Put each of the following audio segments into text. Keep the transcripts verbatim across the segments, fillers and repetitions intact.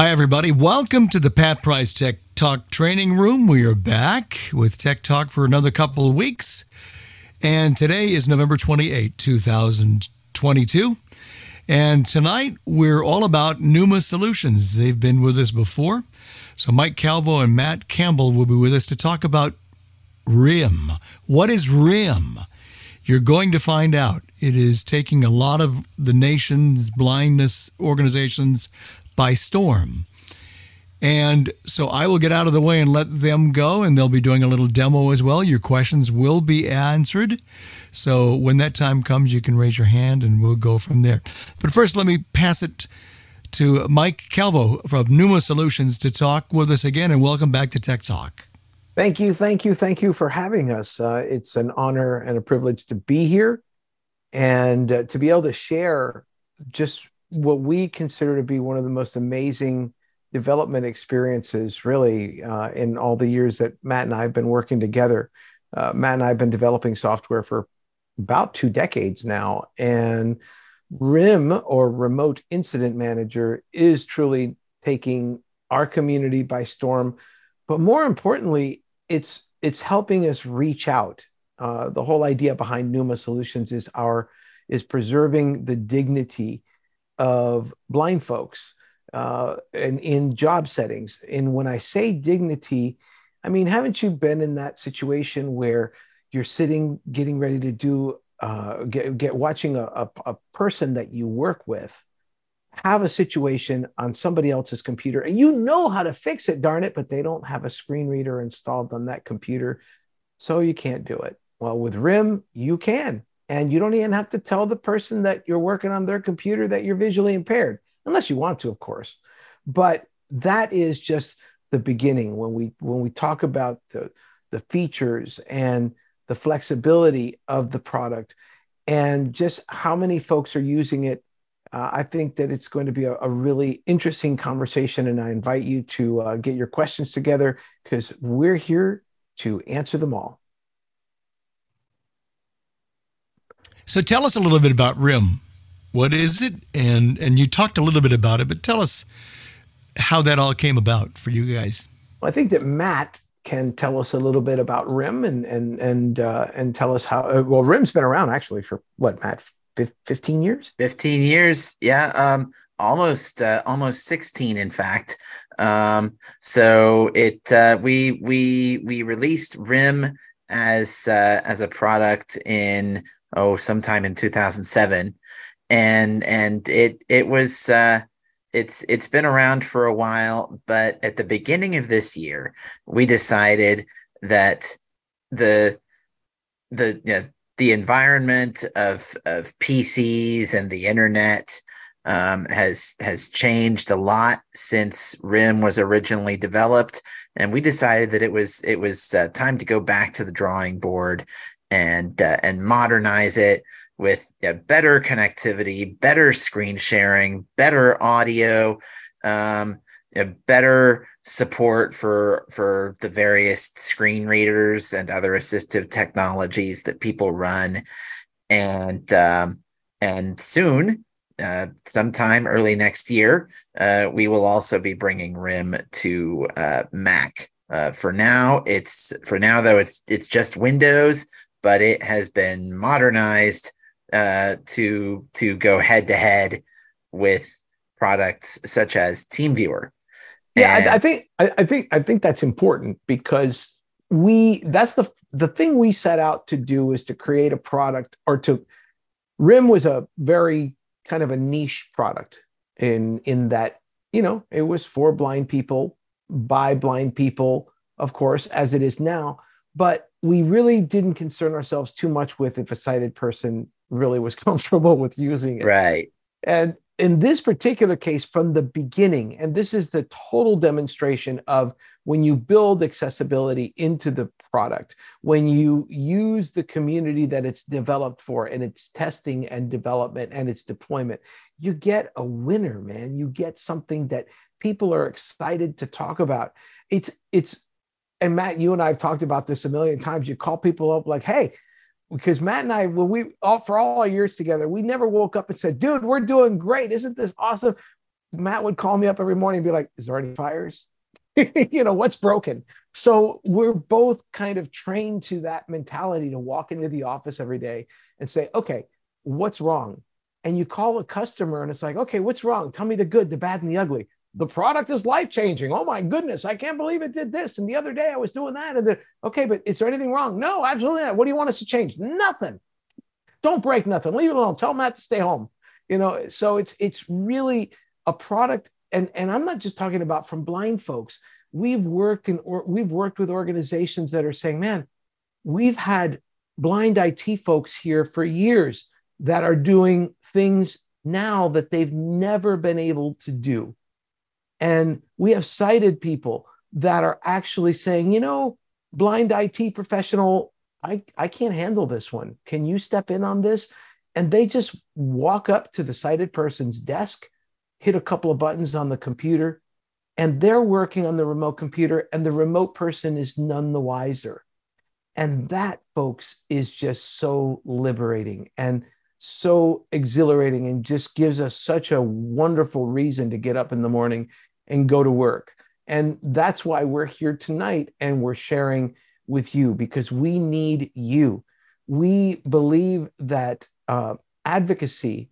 Hi, everybody. Welcome to the Pat Price Tech Talk Training Room. We are back with Tech Talk for another couple of weeks. And today is November twenty-eighth, two thousand twenty-two. And tonight, we're all about Pneuma Solutions. They've been with us before. So Mike Calvo and Matt Campbell will be with us to talk about R I M. What is R I M? You're going to find out. It is taking a lot of the nation's blindness organizations by storm. And so I will get out of the way and let them go, and they'll be doing a little demo as well. Your questions will be answered. So when that time comes, you can raise your hand and we'll go from there. But first, let me pass it to Mike Calvo from Pneuma Solutions to talk with us again, and welcome back to Tech Talk. Thank you, thank you, thank you for having us. Uh, it's an honor and a privilege to be here and uh, to be able to share just what we consider to be one of the most amazing development experiences, really, uh, in all the years that Matt and I have been working together. Uh, Matt and I have been developing software for about two decades now, and R I M, or Remote Incident Manager, is truly taking our community by storm. But more importantly, it's it's helping us reach out. Uh, the whole idea behind Pneuma Solutions is our is preserving the dignity of blind folks uh, and in job settings. And when I say dignity, I mean, haven't you been in that situation where you're sitting, getting ready to do, uh, get, get watching a, a, a person that you work with have a situation on somebody else's computer, and you know how to fix it, darn it, but they don't have a screen reader installed on that computer, so you can't do it. Well, with R I M, you can. And you don't even have to tell the person that you're working on their computer that you're visually impaired, unless you want to, of course. But that is just the beginning. When we when we talk about the, the features and the flexibility of the product and just how many folks are using it, uh, I think that it's going to be a, a really interesting conversation. And I invite you to uh, get your questions together, because we're here to answer them all. So tell us a little bit about R I M. What is it? And and you talked a little bit about it, but tell us how that all came about for you guys. Well, I think that Matt can tell us a little bit about R I M and and and uh, and tell us how. Uh, well, R I M's been around actually for what, Matt, fifteen years? Fifteen years, yeah, um, almost uh, almost sixteen, in fact. Um, so it uh, we we we released R I M as uh, as a product in. Oh, sometime in two thousand seven, and and it it was uh, it's it's been around for a while. But at the beginning of this year, we decided that the the you know, the environment of of P Cs and the internet um, has has changed a lot since R I M was originally developed, and we decided that it was it was uh, time to go back to the drawing board and uh, and modernize it with uh, better connectivity, better screen sharing, better audio, um, uh, better support for, for the various screen readers and other assistive technologies that people run. And, um, and soon, uh, sometime early next year, uh, we will also be bringing R I M to uh, Mac. Uh, for now, it's for now though, it's it's just Windows. But it has been modernized uh, to to go head to head with products such as TeamViewer. Yeah, and I, I think I, I think I think that's important, because we that's the the thing we set out to do is to create a product, or to R I M was a very kind of a niche product in in that, you know, it was for blind people by blind people, of course, as it is now, but we really didn't concern ourselves too much with if a sighted person really was comfortable with using it. Right. And in this particular case, from the beginning, and this is the total demonstration of when you build accessibility into the product, when you use the community that it's developed for and its testing and development and its deployment, you get a winner, man. You get something that people are excited to talk about. It's, it's, And Matt, you and I have talked about this a million times. You call people up like, hey, because Matt and I, when we all for all our years together, we never woke up and said, dude, we're doing great. Isn't this awesome? Matt would call me up every morning and be like, is there any fires? You know, what's broken? So we're both kind of trained to that mentality to walk into the office every day and say, okay, what's wrong? And you call a customer and it's like, okay, what's wrong? Tell me the good, the bad, and the ugly. The product is life-changing. Oh my goodness, I can't believe it did this. And the other day I was doing that. And then, okay, but is there anything wrong? No, absolutely not. What do you want us to change? Nothing. Don't break nothing. Leave it alone. Tell Matt to stay home. You know, so it's it's really a product. And, and I'm not just talking about from blind folks. We've worked in, or we've worked with organizations that are saying, man, we've had blind I T folks here for years that are doing things now that they've never been able to do. And we have cited people that are actually saying, you know, blind I T professional, I, I can't handle this one. Can you step in on this? And they just walk up to the sighted person's desk, hit a couple of buttons on the computer, and they're working on the remote computer, and the remote person is none the wiser. And that, folks, is just so liberating and so exhilarating, and just gives us such a wonderful reason to get up in the morning and go to work. And that's why we're here tonight, and we're sharing with you, because we need you. We believe that uh, advocacy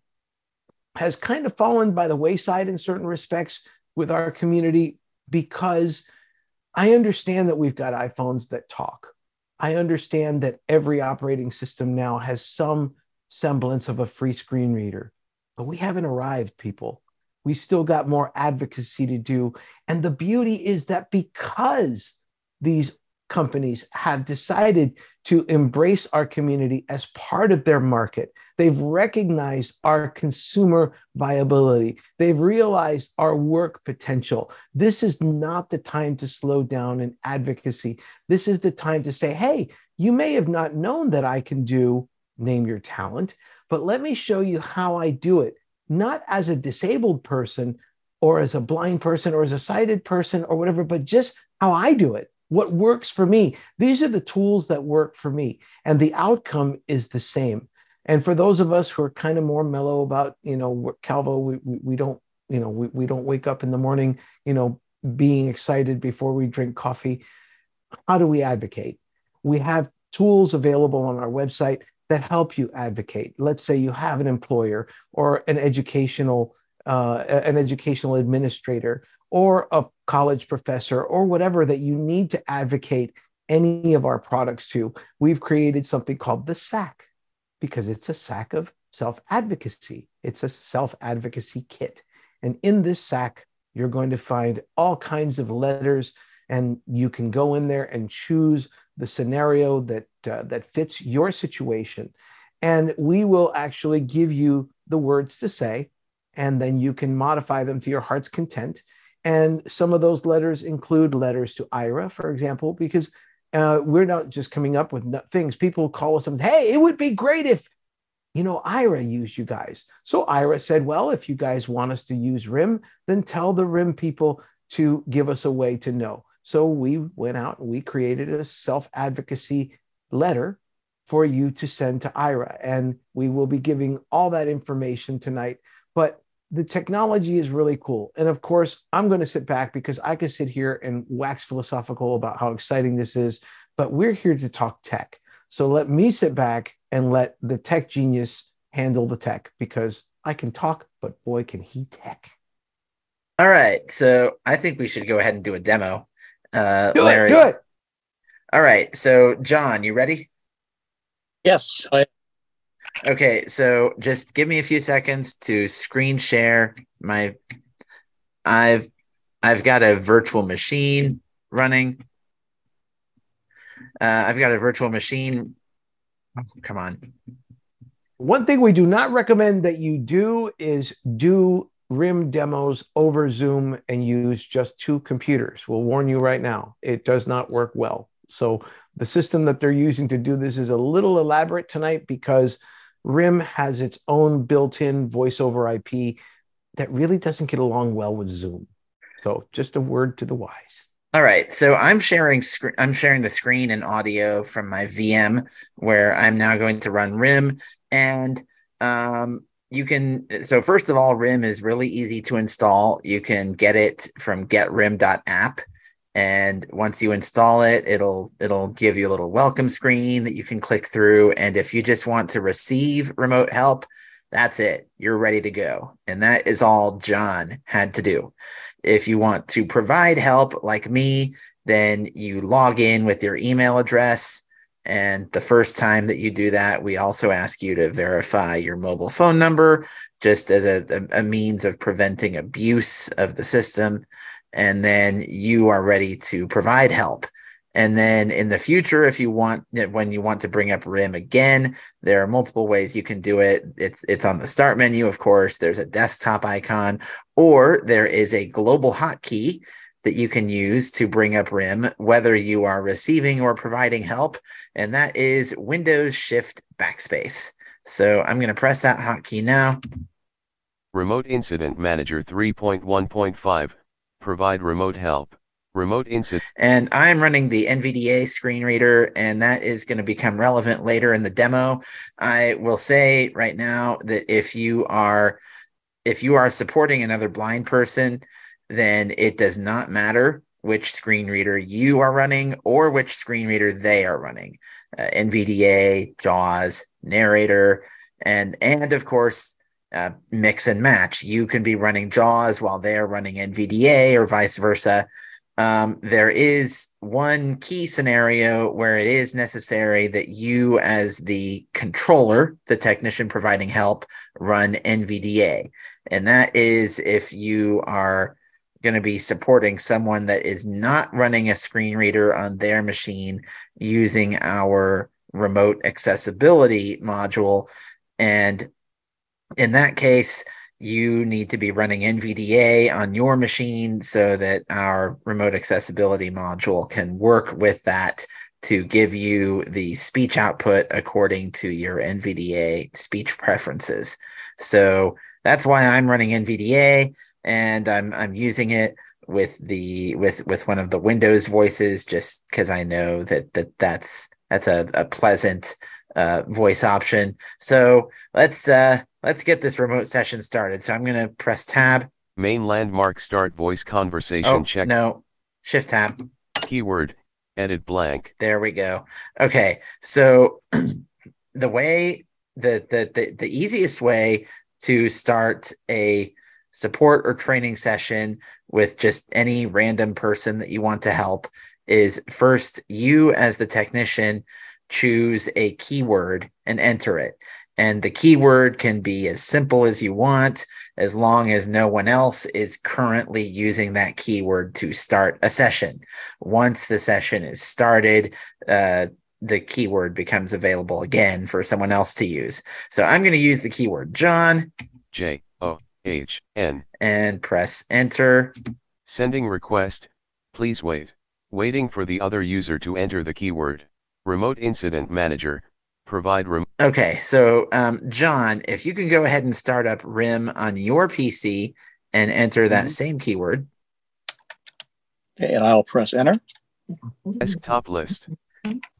has kind of fallen by the wayside in certain respects with our community, because I understand that we've got iPhones that talk. I understand that every operating system now has some semblance of a free screen reader, but we haven't arrived, people. We've still got more advocacy to do. And the beauty is that because these companies have decided to embrace our community as part of their market, they've recognized our consumer viability. They've realized our work potential. This is not the time to slow down in advocacy. This is the time to say, hey, you may have not known that I can do, name your talent, but let me show you how I do it, not as a disabled person or as a blind person or as a sighted person or whatever, but just how I do it. What works for me? These are the tools that work for me. And the outcome is the same. And for those of us who are kind of more mellow about, you know, Calvo, we, we, we don't, you know, we, we don't wake up in the morning, you know, being excited before we drink coffee. How do we advocate? We have tools available on our website that help you advocate. Let's say you have an employer or an educational, uh, an educational administrator, or a college professor, or whatever, that you need to advocate any of our products to. We've created something called the S A C, because it's a S A C of self-advocacy. It's a self-advocacy kit. And in this S A C, you're going to find all kinds of letters, and you can go in there and choose the scenario that, uh, that fits your situation. And we will actually give you the words to say, and then you can modify them to your heart's content. And some of those letters include letters to Aira, for example, because uh, we're not just coming up with things. People call us and say, hey, it would be great if, you know, Aira used you guys. So Aira said, well, if you guys want us to use R I M, then tell the R I M people to give us a way to know. So we went out and we created a self-advocacy letter for you to send to Aira. And we will be giving all that information tonight. But the technology is really cool. And of course, I'm going to sit back, because I could sit here and wax philosophical about how exciting this is, but we're here to talk tech. So let me sit back and let the tech genius handle the tech, because I can talk, but boy, can he tech. All right. So I think we should go ahead and do a demo. Uh, do Larry. It, do it. All right. So John, you ready? Yes, I am. Okay, so just give me a few seconds to screen share my. I've I've got a virtual machine running. Uh, I've got a virtual machine. Oh, come on. One thing we do not recommend that you do is do R I M demos over Zoom and use just two computers. We'll warn you right now, it does not work well. So the system that they're using to do this is a little elaborate tonight, because R I M has its own built-in voice over I P that really doesn't get along well with Zoom. So just a word to the wise. All right. So I'm sharing sc- I'm sharing the screen and audio from my V M, where I'm now going to run R I M. And um, you can, so first of all, R I M is really easy to install. You can get it from get rim dot app. And once you install it, it'll it'll give you a little welcome screen that you can click through. And if you just want to receive remote help, that's it. You're ready to go. And that is all John had to do. If you want to provide help like me, then you log in with your email address. And the first time that you do that, we also ask you to verify your mobile phone number just as a, a means of preventing abuse of the system. And then you are ready to provide help. And then in the future, if you want, when you want to bring up R I M again, there are multiple ways you can do it. It's it's on the start menu, of course. There's a desktop icon, or there is a global hotkey that you can use to bring up R I M, whether you are receiving or providing help. And that is Windows Shift Backspace. So I'm going to press that hotkey now. Remote Incident Manager three point one point five, provide remote help. Remote incident. And I'm running the N V D A screen reader, and that is going to become relevant later in the demo. I will say right now that if you are if you are supporting another blind person, then it does not matter which screen reader you are running or which screen reader they are running. Uh, N V D A, JAWS, Narrator, and and of course, uh, mix and match. You can be running JAWS while they are running N V D A or vice versa. Um, there is one key scenario where it is necessary that you, as the controller, the technician providing help, run N V D A. And that is if you are going to be supporting someone that is not running a screen reader on their machine using our remote accessibility module. And in that case, you need to be running N V D A on your machine so that our remote accessibility module can work with that to give you the speech output according to your N V D A speech preferences. So that's why I'm running N V D A, and I'm I'm using it with the with with one of the Windows voices just because I know that that that's that's a, a pleasant uh, voice option. So let's. Uh, Let's get this remote session started. So I'm going to press tab. Main landmark start voice conversation oh, check. No, shift tab. Keyword, edit blank. There we go. Okay. So the way, the, the, the, the easiest way to start a support or training session with just any random person that you want to help is first you as the technician choose a keyword and enter it. And the keyword can be as simple as you want, as long as no one else is currently using that keyword to start a session. Once the session is started, uh, the keyword becomes available again for someone else to use. So I'm going to use the keyword John. J O H N. And press enter. Sending request. Please wait. Waiting for the other user to enter the keyword. Remote Incident Manager. Provide RIM. Okay, so um, John, if you can go ahead and start up R I M on your P C and enter that mm-hmm. same keyword. Okay, and I'll press enter. Desktop list.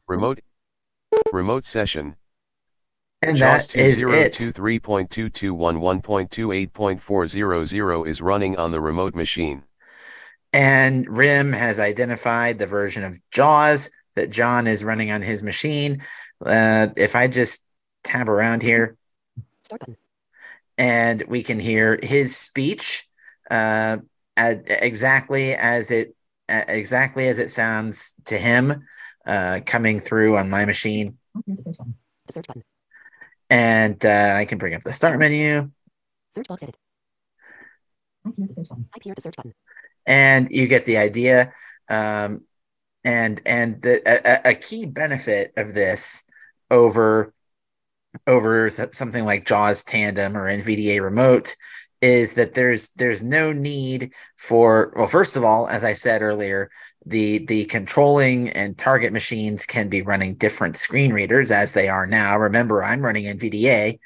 Remote. Remote session. And JAWS that is it. two zero two three point two two one one point two eight point four zero zero is running on the remote machine. And R I M has identified the version of JAWS that John is running on his machine. Uh, if I just tab around here, and we can hear his speech uh, as, exactly as it exactly as it sounds to him, uh, coming through on my machine. Search button. Search button. And uh, I can bring up the start menu. Search box edit. I hear the search button. I hear the search button. And you get the idea. Um, and and the, a, a key benefit of this over over something like JAWS Tandem or N V D A Remote is that there's there's no need for, well, first of all, as I said earlier, the the controlling and target machines can be running different screen readers as they are now. Remember, I'm running N V D A,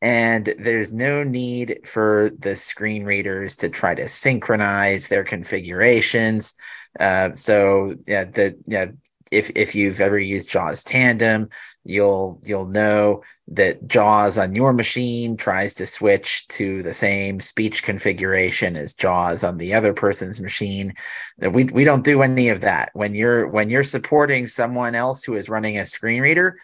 and there's no need for the screen readers to try to synchronize their configurations. Uh, so yeah, the yeah, if if you've ever used JAWS Tandem, you'll you'll know that JAWS on your machine tries to switch to the same speech configuration as JAWS on the other person's machine. We we don't do any of that. When you're when you're supporting someone else who is running a screen reader,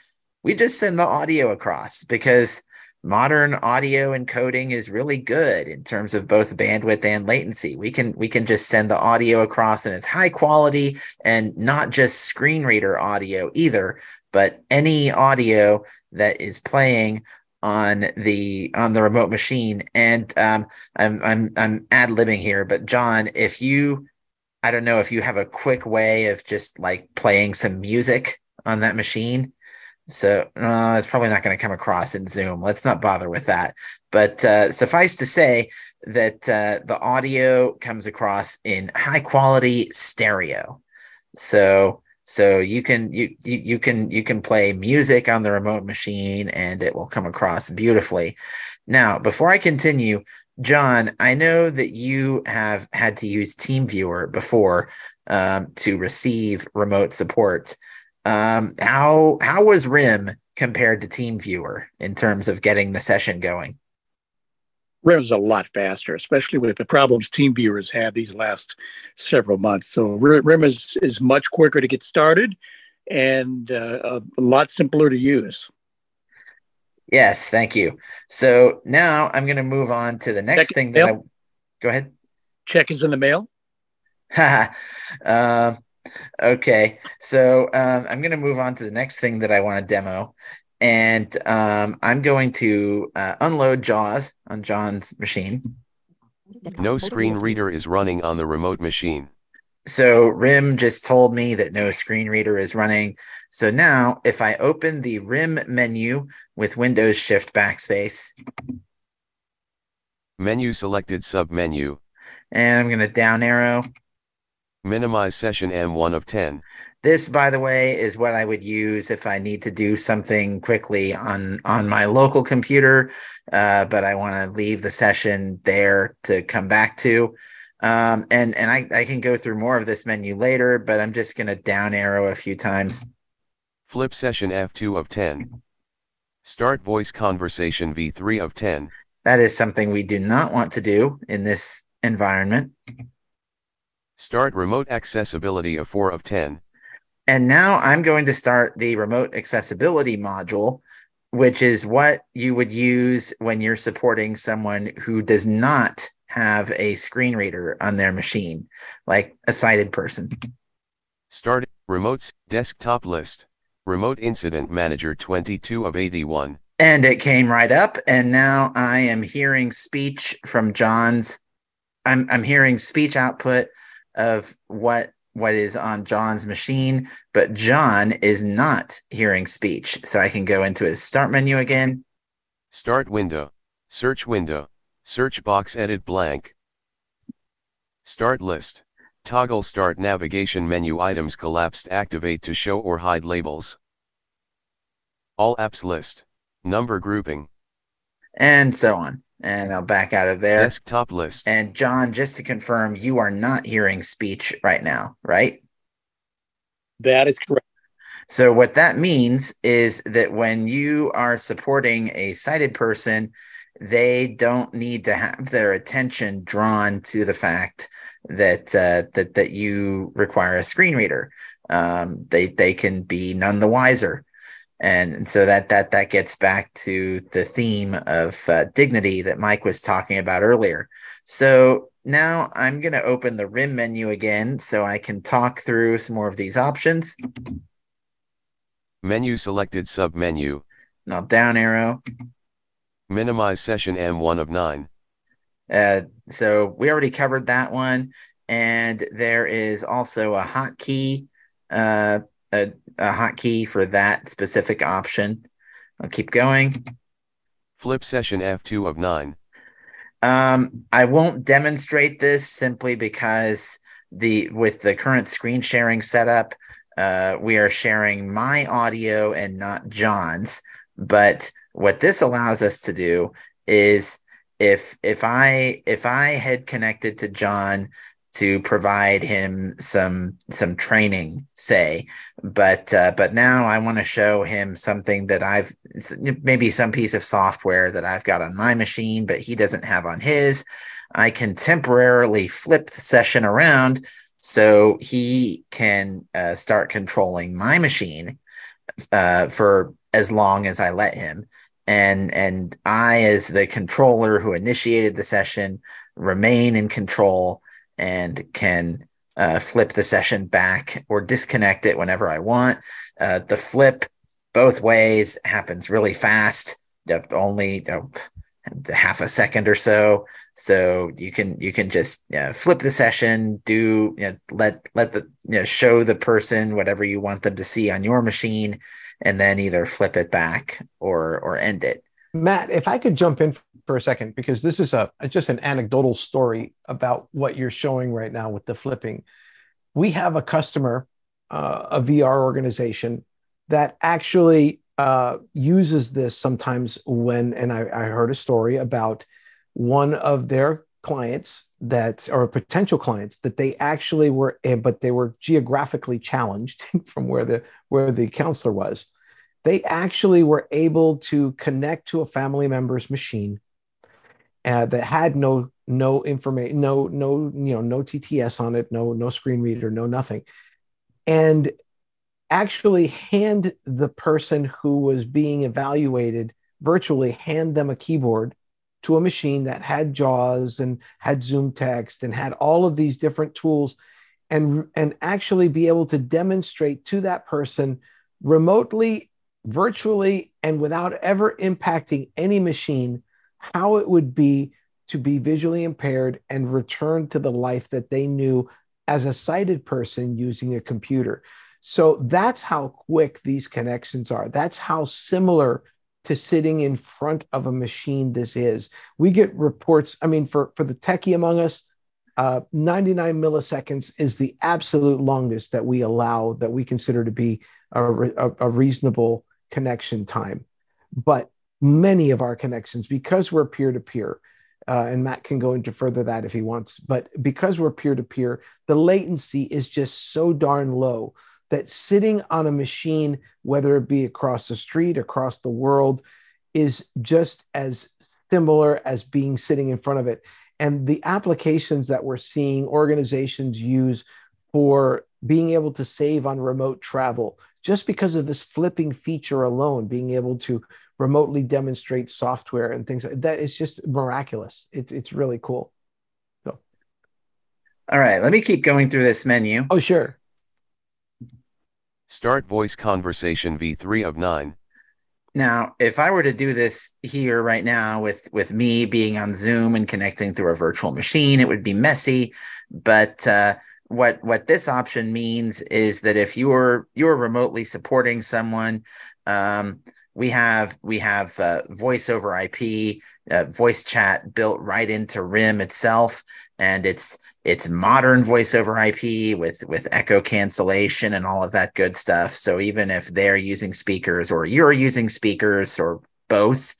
we just send the audio across, because modern audio encoding is really good in terms of both bandwidth and latency. We can we can just send the audio across, and it's high quality, and not just screen reader audio either, but any audio that is playing on the on the remote machine. And um, I'm I'm I'm ad-libbing here, but John, if you I don't know if you have a quick way of just like playing some music on that machine. So uh, it's probably not going to come across in Zoom. Let's not bother with that. But uh, suffice to say that uh, the audio comes across in high quality stereo. So so you can you, you you can you can play music on the remote machine, and it will come across beautifully. Now, before I continue, John, I know that you have had to use TeamViewer before um, to receive remote support. Um, how how was R I M compared to TeamViewer in terms of getting the session going? R I M is a lot faster, especially with the problems TeamViewer has had these last several months. So R I M is, is much quicker to get started, and uh, a lot simpler to use. Yes, thank you. So now I'm going to move on to the next Check thing. That I, go ahead. Check is in the mail. Ha uh, Okay, so um, I'm going to move on to the next thing that I want to demo, and um, I'm going to uh, unload JAWS on John's machine. No screen reader is running on the remote machine. So R I M just told me that no screen reader is running. So now if I open the R I M menu with Windows Shift Backspace. Menu selected, submenu. And I'm going to down arrow. Minimize session M one of ten. This, by the way, is what I would use if I need to do something quickly on, on my local computer, uh, but I want to leave the session there to come back to. Um, and and I, I can go through more of this menu later, but I'm just going to down arrow a few times. Flip session F two of ten. Start voice conversation V three of ten. That is something we do not want to do in this environment. Start remote accessibility of four of ten. And now I'm going to start the remote accessibility module, which is what you would use when you're supporting someone who does not have a screen reader on their machine, like a sighted person. Start remote desktop list, remote incident manager twenty-two of eighty-one. And it came right up. And now I am hearing speech from John's. I'm, I'm hearing speech output of what what is on John's machine, but John is not hearing speech. So I can go into his start menu again. Start window, search window, search box, edit blank. Start list, toggle start navigation menu items collapsed, activate to show or hide labels. All apps list, number grouping. And so on. And I'll back out of there. Desktop list. And John, just to confirm, you are not hearing speech right now, right? That is correct. So what that means is that when you are supporting a sighted person, they don't need to have their attention drawn to the fact that uh, that that you require a screen reader. Um, they they can be none the wiser. And so that that that gets back to the theme of uh, dignity that Mike was talking about earlier. So now I'm going to open the R I M menu again so I can talk through some more of these options. Menu selected, submenu. And I'll down arrow. Minimize session M one of nine. Uh, so we already covered that one. And there is also a hotkey uh A, a hotkey for that specific option. I'll keep going. Flip session F two of nine. Um, I won't demonstrate this simply because the with the current screen sharing setup, uh, we are sharing my audio and not John's. But what this allows us to do is if if I if I had connected to John to provide him some some training, say, but uh, but now I want to show him something that I've, maybe some piece of software that I've got on my machine, but he doesn't have on his. I can temporarily flip the session around so he can uh, start controlling my machine uh, for as long as I let him. And and I, as the controller who initiated the session, remain in control and can uh, flip the session back or disconnect it whenever I want. Uh, the flip both ways happens really fast, only uh, half a second or so. So you can you can just uh, flip the session, do you know, let let the you know, show the person whatever you want them to see on your machine, and then either flip it back or or end it. Matt, if I could jump in for a second, because this is a just an anecdotal story about what you're showing right now with the flipping. We have a customer, uh, a V R organization, that actually uh, uses this sometimes when, and I, I heard a story about one of their clients that, or potential clients that they actually were, but they were geographically challenged from where the, where the counselor was. They actually were able to connect to a family member's machine uh, that had no no information, no no you know no T T S on it, no no screen reader, no nothing, and actually hand the person who was being evaluated virtually hand them a keyboard to a machine that had JAWS and had Zoom Text and had all of these different tools, and and actually be able to demonstrate to that person remotely, virtually, and without ever impacting any machine, how it would be to be visually impaired and return to the life that they knew as a sighted person using a computer. So that's how quick these connections are. That's how similar to sitting in front of a machine this is. We get reports, I mean, for, for the techie among us, uh, ninety-nine milliseconds is the absolute longest that we allow, that we consider to be a, a, a reasonable connection time. But many of our connections, because we're peer-to-peer, uh, and Matt can go into further that if he wants, but because we're peer-to-peer, the latency is just so darn low that sitting on a machine, whether it be across the street, across the world, is just as similar as being sitting in front of it. And the applications that we're seeing organizations use for being able to save on remote travel, just because of this flipping feature alone, being able to remotely demonstrate software and things like that, is just miraculous. It's it's really cool. So, all right, let me keep going through this menu. Oh, sure. Start voice conversation V three of nine. Now, if I were to do this here right now with with me being on Zoom and connecting through a virtual machine, it would be messy, but uh, What what this option means is that if you're you're remotely supporting someone, um, we have we have uh, voice over I P, uh, voice chat built right into R I M itself, and it's it's modern voice over I P with with echo cancellation and all of that good stuff. So even if they're using speakers or you're using speakers or both,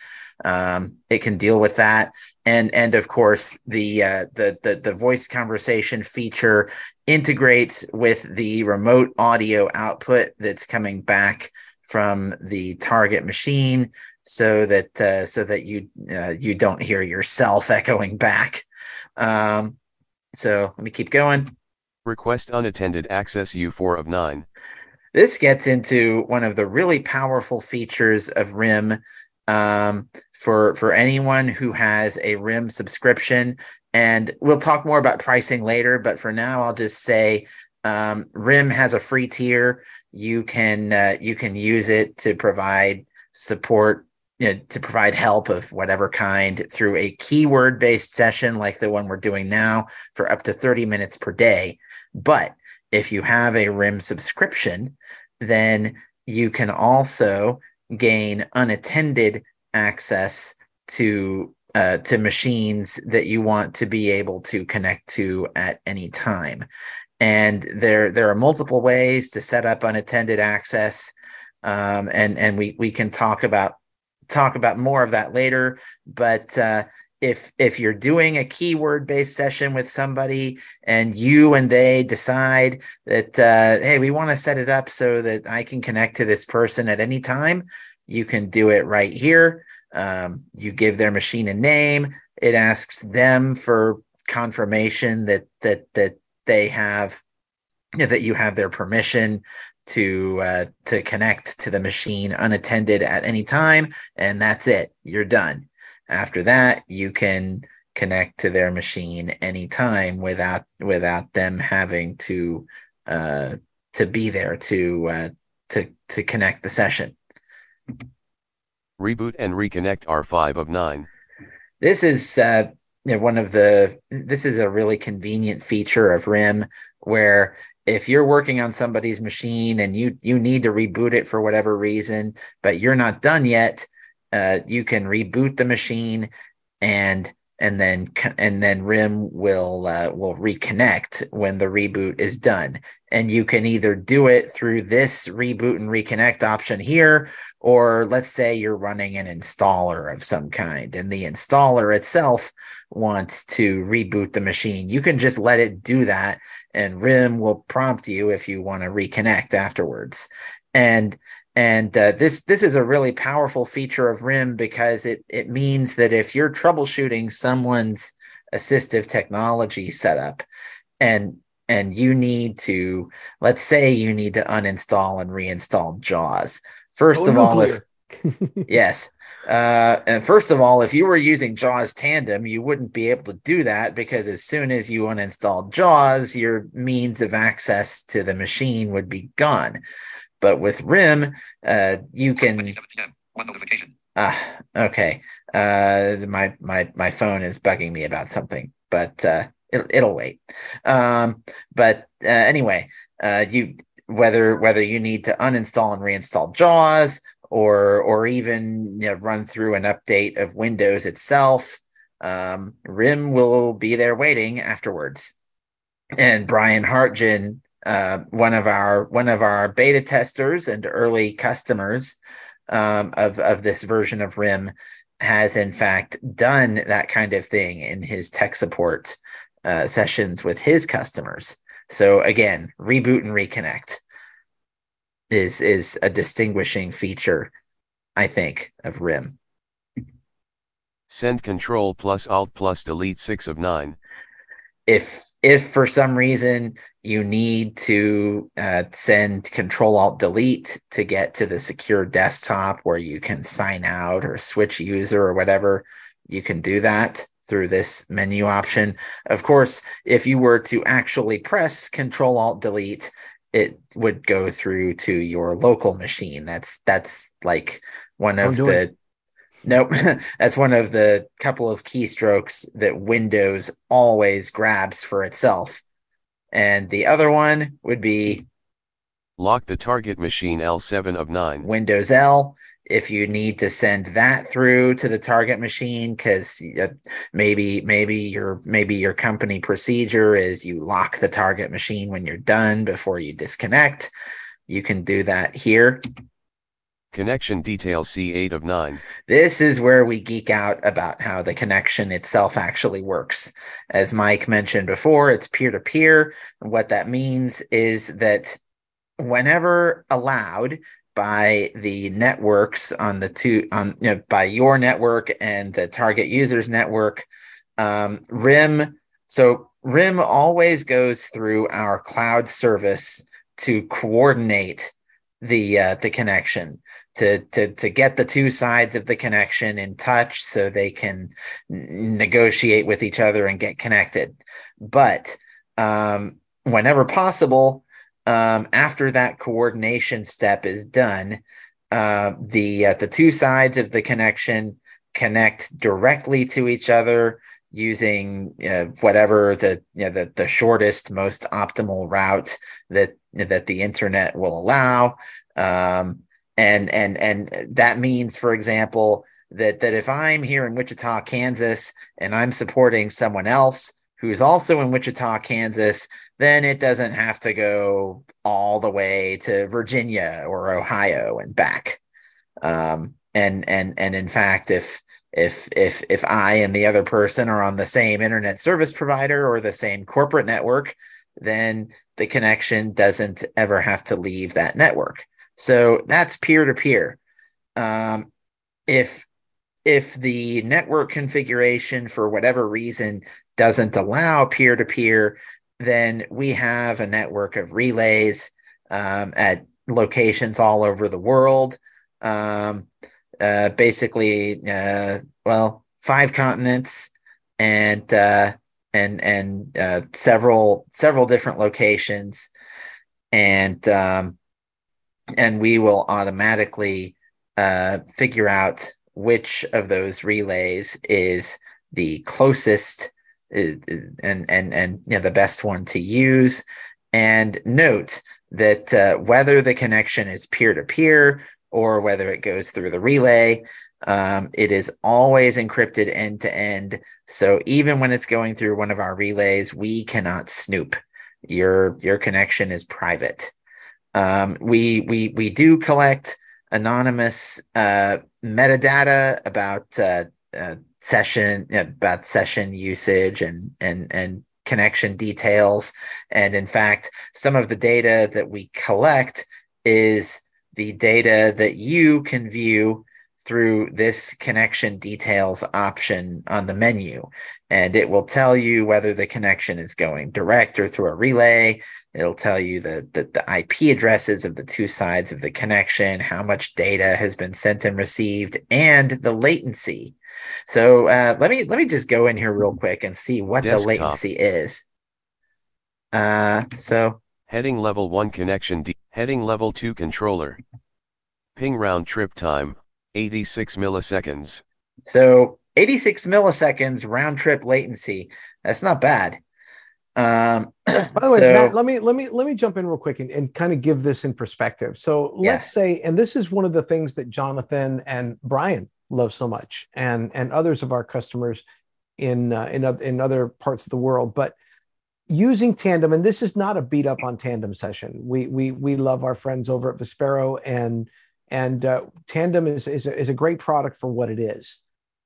um, it can deal with that. And and of course the, uh, the the the voice conversation feature integrates with the remote audio output that's coming back from the target machine, so that uh, so that you uh, you don't hear yourself echoing back. Um, so let me keep going. Request unattended access U four of nine. This gets into one of the really powerful features of R I M. Um, for for anyone who has a R I M subscription, and we'll talk more about pricing later, but for now I'll just say um, R I M has a free tier. You can uh, you can use it to provide support, you know, to provide help of whatever kind through a keyword based session like the one we're doing now for up to thirty minutes per day. But if you have a R I M subscription, then you can also gain unattended access to uh, to machines that you want to be able to connect to at any time. And there there are multiple ways to set up unattended access, um, and and we we can talk about talk about more of that later. But uh, if if you're doing a keyword-based session with somebody and you and they decide that, uh, hey, we want to set it up so that I can connect to this person at any time, you can do it right here. Um, you give their machine a name. It asks them for confirmation that that that they have, that you have their permission to uh, to connect to the machine unattended at any time, and that's it. You're done. After that, you can connect to their machine anytime without without them having to uh, to be there to uh, to to connect the session. Reboot and reconnect are five of nine. This is uh, one of the. This is a really convenient feature of R I M, where if you're working on somebody's machine and you you need to reboot it for whatever reason, but you're not done yet, uh, you can reboot the machine, and and then and then R I M will uh, will reconnect when the reboot is done. And you can either do it through this reboot and reconnect option here, or let's say you're running an installer of some kind and the installer itself wants to reboot the machine. You can just let it do that, and R I M will prompt you if you want to reconnect afterwards. And and uh, this this is a really powerful feature of R I M, because it it means that if you're troubleshooting someone's assistive technology setup, and and you need to, let's say you need to uninstall and reinstall JAWS. First oh, of all, if, yes. Uh, and first of all, if you were using JAWS Tandem, you wouldn't be able to do that, because as soon as you uninstalled JAWS, your means of access to the machine would be gone. But with R I M, uh, you can... One notification. Ah, okay. Uh, my, my, my phone is bugging me about something, but... Uh, It'll, it'll wait. Um, but uh, anyway, uh, you whether whether you need to uninstall and reinstall JAWS, or or even you know, run through an update of Windows itself, um, R I M will be there waiting afterwards. And Brian Hartgen, uh, one of our one of our beta testers and early customers um, of of this version of R I M, has in fact done that kind of thing in his tech support Uh, sessions with his customers. So again, reboot and reconnect is is a distinguishing feature, I think, of R I M. Send control plus alt plus delete, six of nine. If if for some reason you need to uh, send control alt delete to get to the secure desktop where you can sign out or switch user or whatever, you can do that through this menu option. Of course, if you were to actually press Control Alt Delete, it would go through to your local machine. That's that's like one of the nope. That's one of the couple of keystrokes that Windows always grabs for itself. And the other one would be lock the target machine, L seven of nine. Windows L. If you need to send that through to the target machine, because maybe maybe your maybe your company procedure is you lock the target machine when you're done before you disconnect, you can do that here. Connection detail, C eight of nine. This is where we geek out about how the connection itself actually works. As Mike mentioned before, it's peer-to-peer. And what that means is that whenever allowed by the networks on the two, on you know, by your network and the target user's network, um, R I M. So R I M always goes through our cloud service to coordinate the uh, the connection to to to get the two sides of the connection in touch so they can negotiate with each other and get connected. But um, whenever possible, Um, after that coordination step is done, uh, the uh, the two sides of the connection connect directly to each other using uh, whatever the, you know, the the shortest, most optimal route that that the internet will allow, um, and and and that means, for example, that that if I'm here in Wichita, Kansas, and I'm supporting someone else who's also in Wichita, Kansas, then it doesn't have to go all the way to Virginia or Ohio and back. Um, and and and in fact, if If if if I and the other person are on the same internet service provider or the same corporate network, then the connection doesn't ever have to leave that network. So that's peer-to-peer. Um, if if the network configuration for whatever reason doesn't allow peer-to-peer, then we have a network of relays um, at locations all over the world. Um, Uh, basically, uh, well, five continents and uh, and and uh, several several different locations, and um, and we will automatically uh, figure out which of those relays is the closest and and and you know, the best one to use. And note that uh, whether the connection is peer to peer or whether it goes through the relay, um, it is always encrypted end to end. So even when it's going through one of our relays, we cannot snoop. Your your connection is private. Um, we we we do collect anonymous uh, metadata about uh, uh, session about session usage and and and connection details. And in fact, some of the data that we collect is the data that you can view through this connection details option on the menu. And it will tell you whether the connection is going direct or through a relay. It'll tell you the, the, the I P addresses of the two sides of the connection, how much data has been sent and received, and the latency. So uh, let me let me just go in here real quick and see what Desktop. the latency is. Uh, so heading level one connection details. Heading level two controller. Ping round trip time, eighty-six milliseconds. So eighty-six milliseconds round trip latency. That's not bad. Um, By the so, way, Matt, let me let me let me jump in real quick and, and kind of give this in perspective. So let's yeah. say, and this is one of the things that Jonathan and Brian love so much, and and others of our customers in uh, in in other parts of the world, but using Tandem, and this is not a beat up on Tandem session. We we we love our friends over at Vispero, and and uh, Tandem is is a, is a great product for what it is,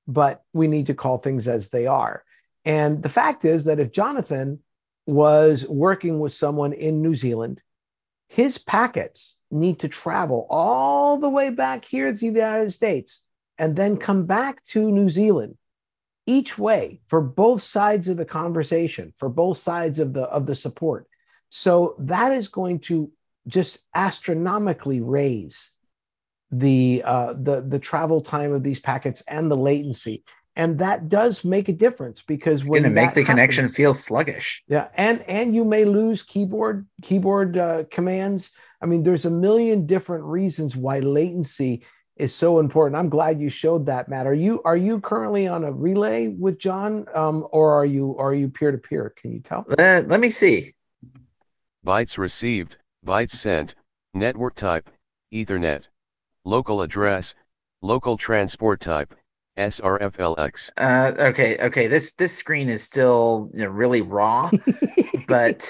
but we need to call things as they are. And the fact is that if Jonathan was working with someone in New Zealand, his packets need to travel all the way back here to the United States and then come back to New Zealand. Each way, for both sides of the conversation, for both sides of the of the support. So that is going to just astronomically raise the uh, the the travel time of these packets and the latency, and that does make a difference because it's going to make the happens, connection feel sluggish. Yeah, and and you may lose keyboard keyboard uh, commands. I mean, there's a million different reasons why latency is so important. I'm glad you showed that, Matt. Are you are you currently on a relay with John, um, or are you are you peer to peer? Can you tell? Uh, let me see. Bytes received, bytes sent, network type, Ethernet, local address, local transport type, S R F L X. Uh, okay, okay. This this screen is still you know, really raw, but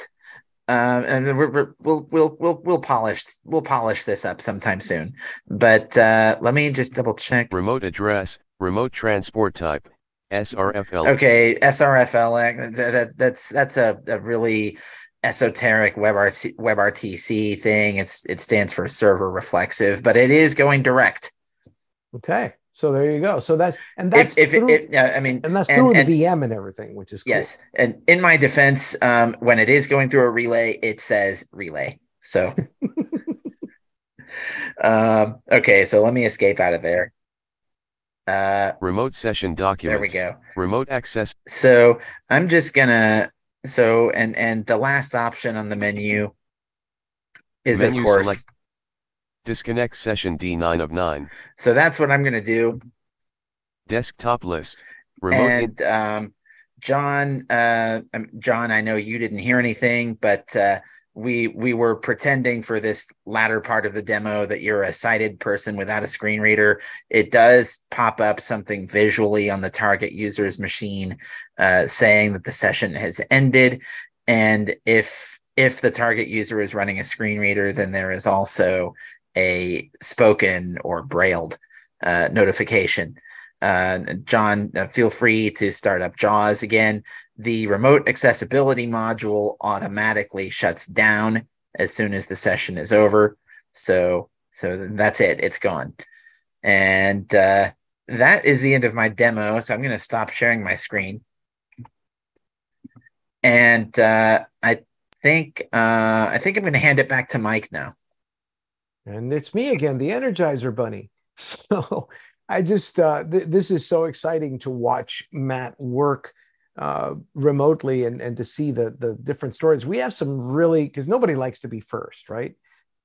Um, and we're, we're, we'll we'll we'll we'll polish we'll polish this up sometime soon. But uh, let me just double check. Remote address, remote transport type, S R F L X. Okay, S R F L X. That, that, that's that's a, a really esoteric WebRTC, WebRTC thing. It's it stands for server reflexive, but it is going direct. Okay. So there you go. So that's and that's if, if through, it, it, uh, I mean, and that's through and, the and, V M and everything, which is cool. Yes. And in my defense, um, when it is going through a relay, it says relay. So um, okay, so let me escape out of there. Uh, remote session document. There we go. Remote access. So I'm just gonna so and and the last option on the menu is menu of course. Select. Disconnect session D nine of nine. So that's what I'm going to do. Desktop list. Remote and um, John, uh, John, I know you didn't hear anything, but uh, we we were pretending for this latter part of the demo that you're a sighted person without a screen reader. It does pop up something visually on the target user's machine uh, saying that the session has ended. And if if the target user is running a screen reader, then there is also a spoken or brailled uh, notification. Uh, John, uh, feel free to start up JAWS again. The remote accessibility module automatically shuts down as soon as the session is over. So, so that's it. It's gone. And uh, that is the end of my demo. So I'm going to stop sharing my screen. And uh, I think uh, I think I'm going to hand it back to Mike now. And it's me again, the Energizer Bunny. So I just, uh, th this is so exciting to watch Matt work uh, remotely and, and to see the, the different stories. We have some really, because nobody likes to be first, right?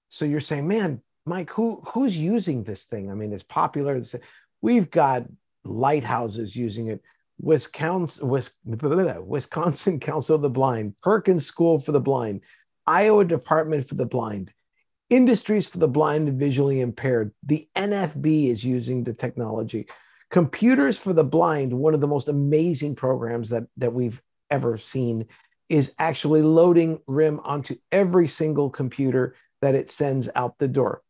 So you're saying, man, Mike, who who's using this thing? I mean, it's popular. We've got lighthouses using it. Wisconsin, Wisconsin Council of the Blind, Perkins School for the Blind, Iowa Department for the Blind, Industries for the Blind and Visually Impaired. The N F B is using the technology. Computers for the Blind, one of the most amazing programs that, that we've ever seen, is actually loading R I M onto every single computer that it sends out the door.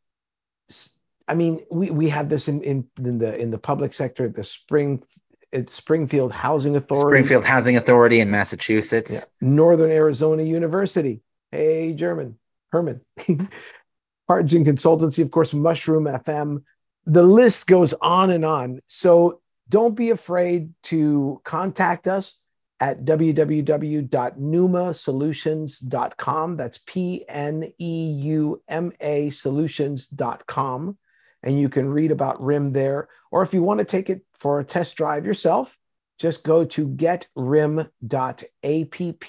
I mean, we, we have this in, in, in, the, in the public sector, the Spring, it's Springfield Housing Authority. Springfield Housing Authority in Massachusetts. Yeah. Northern Arizona University. Hey, German, Herman. Hartgen Consultancy, of course, Mushroom F M. The list goes on and on. So don't be afraid to contact us at w w w dot pneuma solutions dot com. That's P N E U M A solutions dot com. And you can read about R I M there. Or if you want to take it for a test drive yourself, just go to get rim dot app.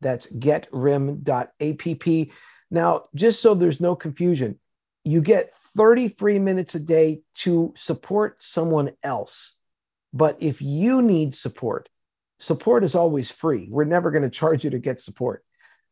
That's get rim dot app. Now, just so there's no confusion, you get thirty free minutes a day to support someone else. But if you need support, support is always free. We're never going to charge you to get support.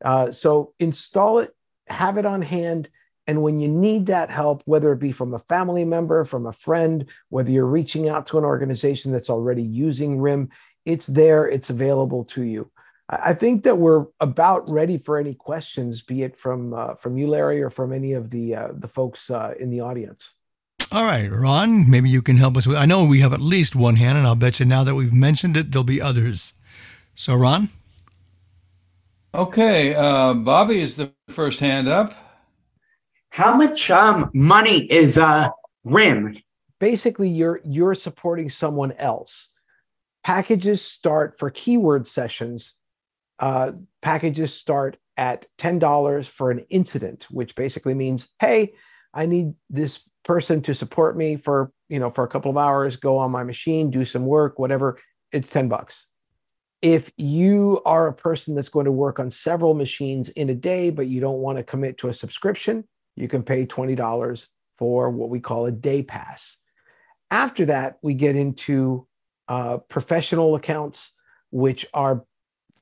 Uh, so install it, have it on hand. And when you need that help, whether it be from a family member, from a friend, whether you're reaching out to an organization that's already using R I M, it's there, it's available to you. I think that we're about ready for any questions, be it from uh, from you, Larry, or from any of the uh, the folks uh, in the audience. All right, Ron, maybe you can help us with. I know we have at least one hand, and I'll bet you now that we've mentioned it, there'll be others. So, Ron. Okay, uh, Bobby is the first hand up. How much um, money is uh, R I M? Basically, you're you're supporting someone else. Packages start for keyword sessions. Uh, packages start at ten dollars for an incident, which basically means, hey, I need this person to support me for, you know, for a couple of hours, go on my machine, do some work, whatever. It's ten bucks. If you are a person that's going to work on several machines in a day, but you don't want to commit to a subscription, you can pay twenty dollars for what we call a day pass. After that, we get into uh, professional accounts, which are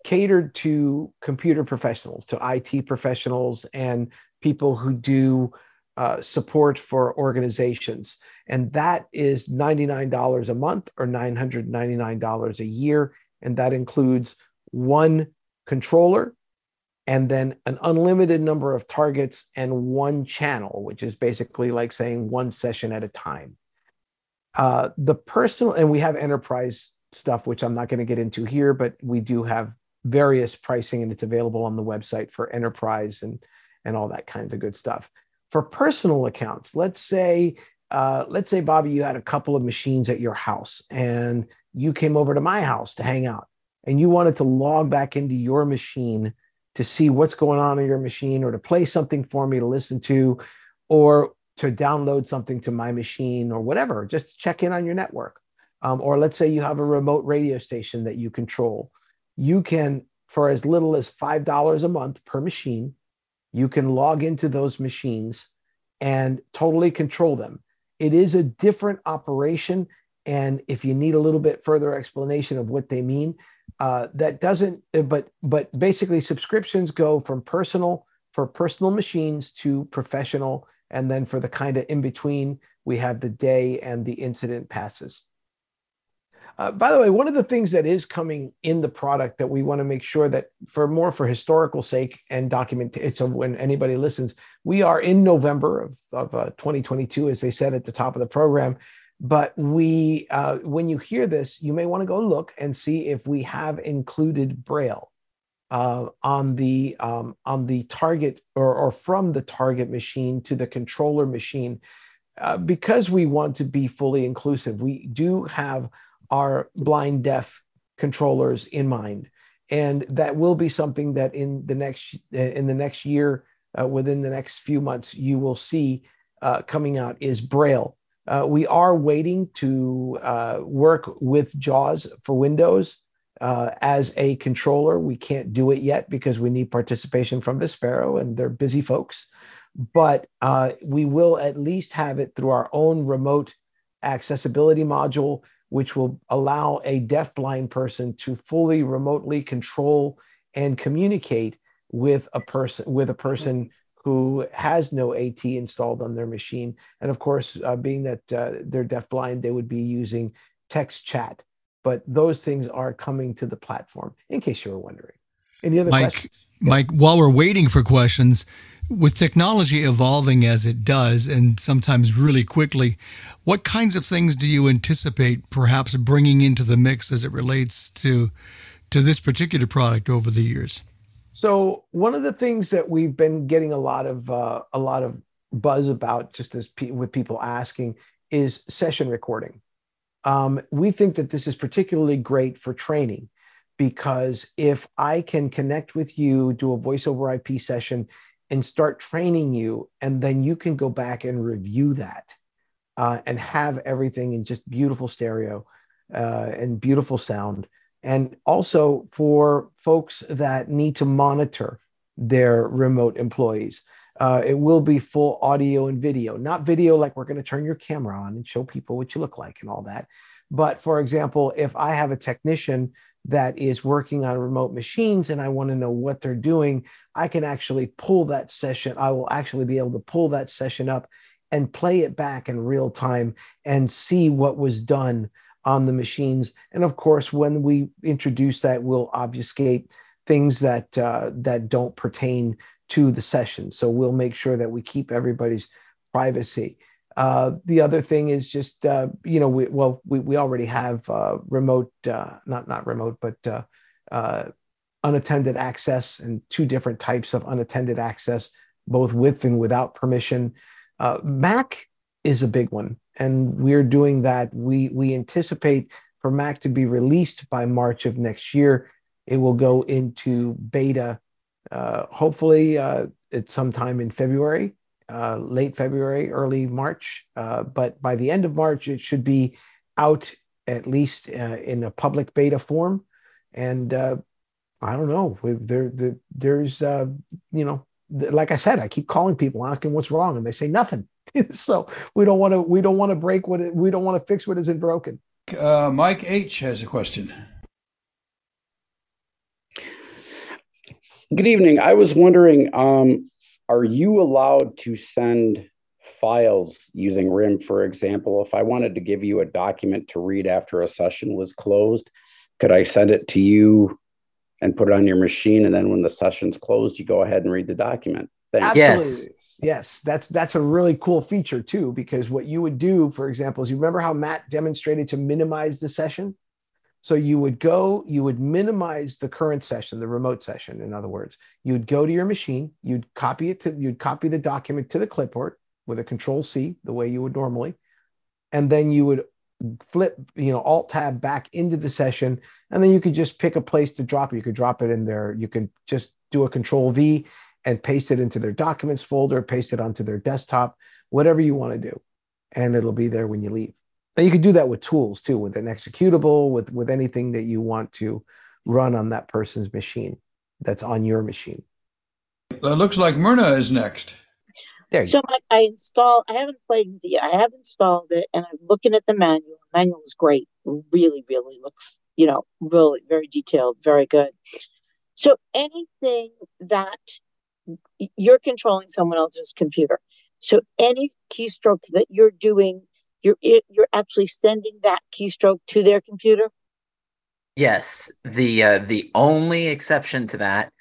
catered to computer professionals, to I T professionals and people who do uh, support for organizations. And that is ninety-nine dollars a month or nine hundred ninety-nine dollars a year. And that includes one controller and then an unlimited number of targets and one channel, which is basically like saying one session at a time. Uh, the personal, and we have enterprise stuff, which I'm not going to get into here, but we do have various pricing and it's available on the website for enterprise and and all that kinds of good stuff. For personal accounts, let's say uh, let's say Bobby, you had a couple of machines at your house and you came over to my house to hang out and you wanted to log back into your machine to see what's going on in your machine or to play something for me to listen to or to download something to my machine or whatever, just check in on your network. Um, or let's say you have a remote radio station that you control. You can, for as little as five dollars a month per machine, you can log into those machines and totally control them. It is a different operation. And if you need a little bit further explanation of what they mean, uh, that doesn't, but, but basically subscriptions go from personal, for personal machines to professional. And then for the kind of in-between, we have the day and the incident passes. Uh, by the way, one of the things that is coming in the product that we want to make sure that for more for historical sake and documentation, so when anybody listens, we are in November of, of uh, twenty twenty-two, as they said at the top of the program, But we, uh, when you hear this, you may want to go look and see if we have included Braille uh, on the um, on the target or, or from the target machine to the controller machine, uh, because we want to be fully inclusive. We do have our blind deaf controllers in mind, and that will be something that in the next in the next year, uh, within the next few months, you will see uh, coming out is Braille. Uh, we are waiting to uh, work with JAWS for Windows uh, as a controller. We can't do it yet because we need participation from Vispero, and they're busy folks. But uh, we will at least have it through our own remote accessibility module, which will allow a deafblind person to fully remotely control and communicate with a person with a person who has no AT installed on their machine. And of course, uh, being that uh, they're deafblind, they would be using text chat. But those things are coming to the platform, in case you were wondering. Any other Mike, questions? Mike, yeah. While we're waiting for questions, with technology evolving as it does, and sometimes really quickly, what kinds of things do you anticipate perhaps bringing into the mix as it relates to, to this particular product over the years? So one of the things that we've been getting a lot of uh, a lot of buzz about, just as pe with people asking, is session recording. Um, we think that this is particularly great for training, because if I can connect with you, do a voice over I P session, and start training you, and then you can go back and review that uh, and have everything in just beautiful stereo uh, and beautiful sound. And also for folks that need to monitor their remote employees, uh, it will be full audio and video, not video like we're going to turn your camera on and show people what you look like and all that. But for example, if I have a technician that is working on remote machines and I want to know what they're doing, I can actually pull that session. I will actually be able to pull that session up and play it back in real time and see what was done on the machines. And of course, when we introduce that, we'll obfuscate things that uh, that don't pertain to the session. So we'll make sure that we keep everybody's privacy. Uh, the other thing is just, uh, you know, we, well, we, we already have uh, remote, uh, not, not remote, but uh, uh, unattended access, and two different types of unattended access, both with and without permission. Uh, Mac is a big one, and we're doing that. We, we anticipate for Mac to be released by March of next year. It will go into beta, uh, hopefully uh, at sometime in February, uh, late February, early March. Uh, but by the end of March, it should be out, at least uh, in a public beta form. And uh, I don't know, there, there, there's, uh, you know, like I said, I keep calling people asking what's wrong, and they say nothing. So we don't want to we don't want to break what it, we don't want to fix what isn't broken. Uh, Mike H has a question. Good evening. I was wondering, um, are you allowed to send files using R I M? For example, if I wanted to give you a document to read after a session was closed, could I send it to you and put it on your machine, and then when the session's closed, you go ahead and read the document? Thanks. Absolutely. Yes. Yes, that's that's a really cool feature too, because what you would do, for example, is you remember how Matt demonstrated to minimize the session? So you would go, you would minimize the current session, the remote session, in other words. You'd go to your machine, you'd copy it to, you'd copy the document to the clipboard with a control C, the way you would normally, and then you would flip, you know, alt tab back into the session, and then you could just pick a place to drop it. You could drop it in there, you could just do a control V and paste it into their documents folder, paste it onto their desktop, whatever you want to do. And it'll be there when you leave. And you can do that with tools too, with an executable, with, with anything that you want to run on that person's machine that's on your machine. It looks like Myrna is next. There you so go. I install, I haven't played with it yet. I have installed it, and I'm looking at the manual. The manual is great. Really, really looks, you know, really very detailed, very good. So anything that you're controlling someone else's computer, so any keystroke that you're doing, you're you're actually sending that keystroke to their computer. Yes, the uh, the only exception to that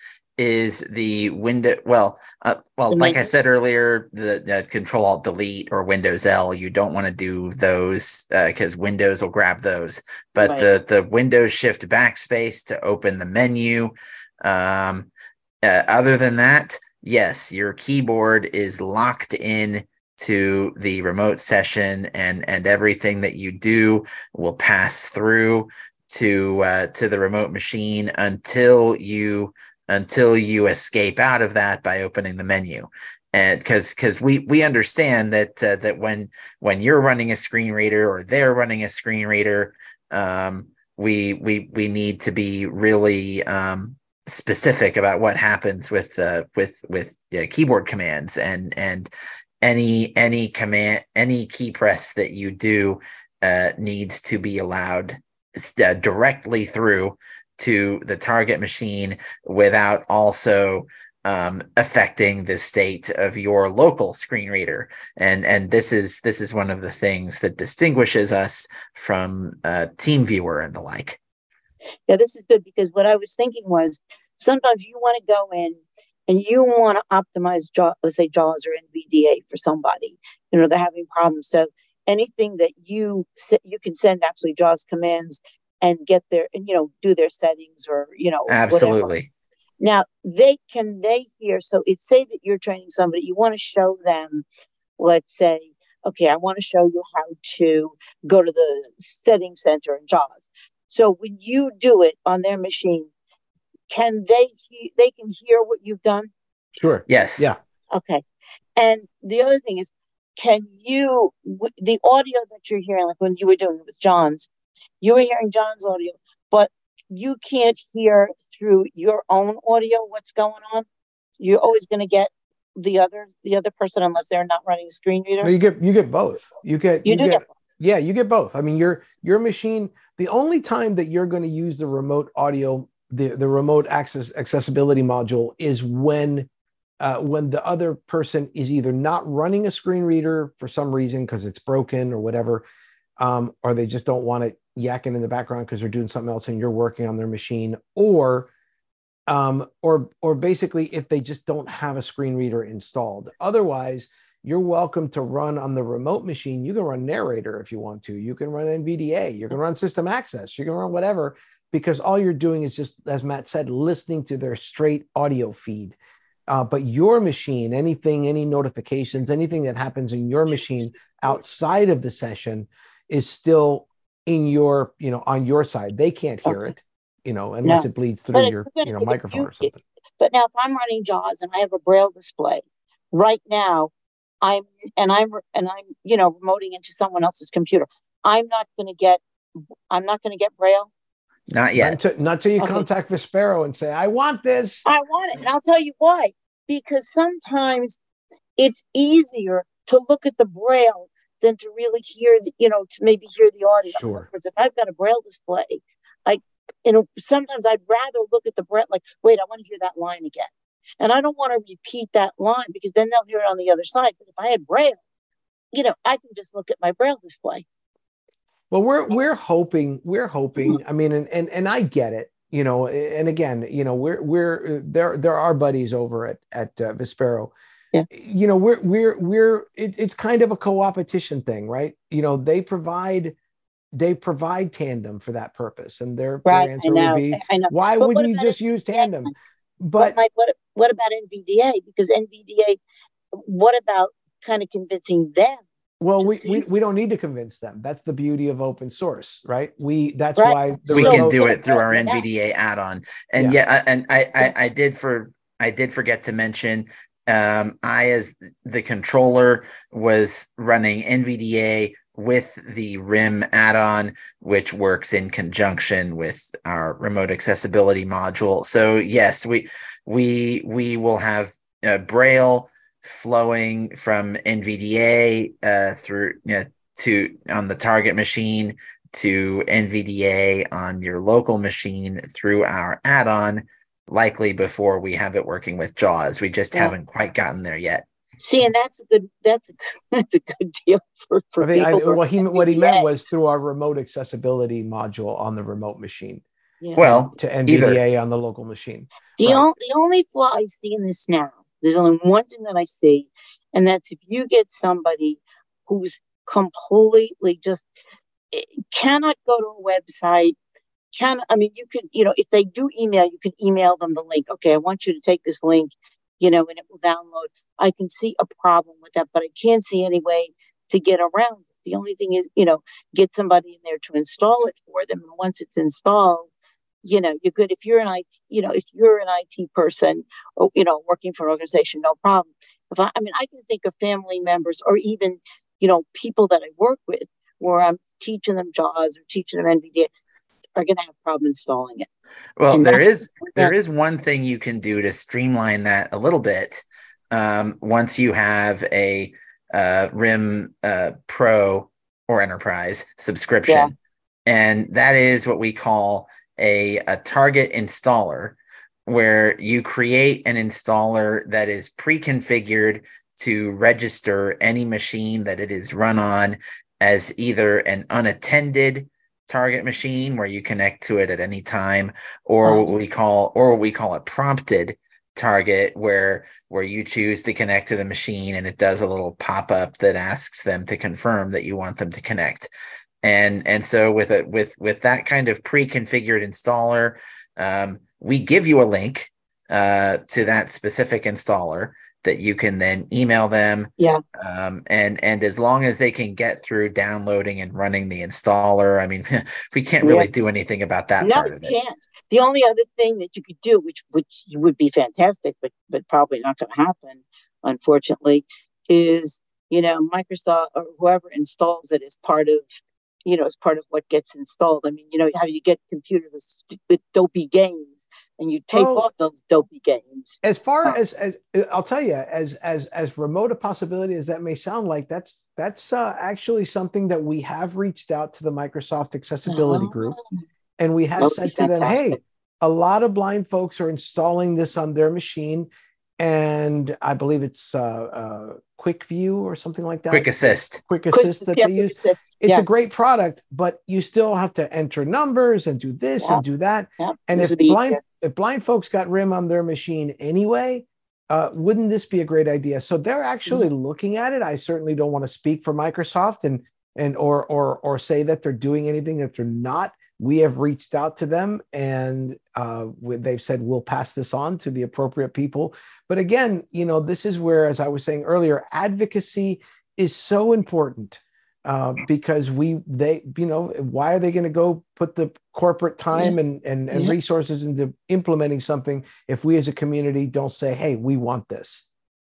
is the window. Well, uh, well, like I said earlier, the, the Control Alt Delete or Windows L. You don't want to do those because uh, Windows will grab those. But right. the the Windows Shift Backspace to open the menu. Um, uh, other than that, yes, your keyboard is locked in to the remote session, and and everything that you do will pass through to uh, to the remote machine until you. until you escape out of that by opening the menu. And because because we we understand that uh, that when when you're running a screen reader or they're running a screen reader, um, we we we need to be really um, specific about what happens with uh, with with uh, keyboard commands and and any any command any key press that you do uh, needs to be allowed uh, directly through to the target machine without also um, affecting the state of your local screen reader, and and this is this is one of the things that distinguishes us from uh, TeamViewer and the like. Yeah, this is good, because what I was thinking was sometimes you want to go in and you want to optimize, let's say JAWS or N V D A for somebody. You know they're having problems, so anything that you you can send actually JAWS commands and get their, and, you know, do their settings or, you know, absolutely. Whatever. Now they can, they hear, so it's say that you're training somebody, you want to show them, let's say, okay, I want to show you how to go to the setting center in JAWS. So when you do it on their machine, can they, he- they can hear what you've done? Sure. Yes. Yeah. Okay. And the other thing is, can you, w- the audio that you're hearing, like when you were doing it with John's, you were hearing John's audio, but you can't hear through your own audio what's going on. You're always going to get the other the other person unless they're not running a screen reader. No, you get you get both. You get you, you do get, get both. Yeah, you get both. I mean, your your machine. The only time that you're going to use the remote audio, the, the remote access accessibility module, is when uh, when the other person is either not running a screen reader for some reason because it's broken or whatever. Um, or they just don't want it yakking in the background because they're doing something else and you're working on their machine, or, um, or, or basically if they just don't have a screen reader installed. Otherwise, you're welcome to run on the remote machine. You can run Narrator if you want to. You can run N V D A. You can run System Access. You can run whatever, because all you're doing is just, as Matt said, listening to their straight audio feed. Uh, but your machine, anything, any notifications, anything that happens in your machine outside of the session is still in your, you know, on your side. They can't hear okay. it, you know, unless no. it bleeds through but your, gonna, you know, microphone you, or something. But now if I'm running JAWS and I have a braille display right now, I'm, and I'm, and I'm, you know, remoting into someone else's computer, I'm not going to get, I'm not going to get braille. Not yet. Not to, not till you okay. contact Vispero and say, I want this. I want it. And I'll tell you why, because sometimes it's easier to look at the braille than to really hear, the, you know, to maybe hear the audio. Sure. If I've got a braille display, I, you know, sometimes I'd rather look at the braille, like, wait, I want to hear that line again. And I don't want to repeat that line because then they'll hear it on the other side. But if I had braille, you know, I can just look at my braille display. Well, we're, we're hoping, we're hoping, I mean, and, and, and I get it, you know, and again, you know, we're, we're, there, there are buddies over at, at uh, Vispero. Yeah. You know, we're, we're, we're, it, it's kind of a co-opetition thing, right? You know, they provide, they provide Tandem for that purpose. And their, right, their answer would be, why but wouldn't you just use Tandem? But, but Mike, what, what about N V D A? Because N V D A, what about kind of convincing them? Well, we, we, we don't need to convince them. That's the beauty of open source, right? We that's right. why the we can do it through our N V D A add-on. And yeah, yeah and I, I, I did for I did forget to mention. Um, I, as the controller, was running N V D A with the R I M add-on, which works in conjunction with our remote accessibility module. So yes, we we we will have uh, Braille flowing from N V D A uh, through uh, to on the target machine to N V D A on your local machine through our add-on. Likely before we have it working with JAWS. We just yeah. haven't quite gotten there yet. See, and that's a good that's a that's a good deal for, for I think people. I, well, he, what he meant was through our remote accessibility module on the remote machine. Yeah. Well, to N V D A either. on the local machine. The, right. on, the only flaw I see in this now, there's only one thing that I see, and that's if you get somebody who's completely just cannot go to a website, can I mean, you could, you know, if they do email, you could email them the link. Okay, I want you to take this link, you know, and it will download. I can see a problem with that, but I can't see any way to get around it. The only thing is, you know, get somebody in there to install it for them. And once it's installed, you know, you're good. If you're an I T, you know, if you're an I T person, or, you know, working for an organization, no problem. If I, I mean, I can think of family members or even, you know, people that I work with where I'm teaching them JAWS or teaching them N V D A are going to have problems installing it. Well, and there is, there is one thing you can do to streamline that a little bit. Um, once you have a uh, R I M uh, Pro or Enterprise subscription, yeah. and that is what we call a, a target installer, where you create an installer that is pre-configured to register any machine that it is run on as either an unattended target machine where you connect to it at any time, or what we call or what we call a prompted target where where you choose to connect to the machine and it does a little pop-up that asks them to confirm that you want them to connect. And and so with a with with that kind of pre-configured installer, um, we give you a link uh, to that specific installer that you can then email them. Yeah. Um, and, and as long as they can get through downloading and running the installer, I mean, we can't really yeah. do anything about that no, part of it. No, you can't. The only other thing that you could do, which, which would be fantastic, but, but probably not going to happen, unfortunately, is, you know, Microsoft or whoever installs it is part of, you know, as part of what gets installed. I mean, you know, how you get computers with dopey games and you take oh, off those dopey games. As far um, as, as, I'll tell you, as, as, as remote a possibility as that may sound like, that's, that's uh, actually something that we have reached out to the Microsoft Accessibility uh-huh. Group. And we have said to them, hey, a lot of blind folks are installing this on their machine. And I believe it's uh, uh, Quick View or something like that. Quick Assist. Quick Assist that yeah, they use. Assist. It's yeah. a great product, but you still have to enter numbers and do this yeah. and do that. Yeah. And this if blind if blind folks got R I M on their machine anyway, uh, wouldn't this be a great idea? So they're actually mm-hmm. looking at it. I certainly don't want to speak for Microsoft and and or or or say that they're doing anything that they're not. We have reached out to them and uh, they've said, we'll pass this on to the appropriate people. But again, you know, this is where, as I was saying earlier, advocacy is so important uh, because we, they, you know, why are they going to go put the corporate time yeah. and, and, and yeah. resources into implementing something if we as a community don't say, hey, we want this.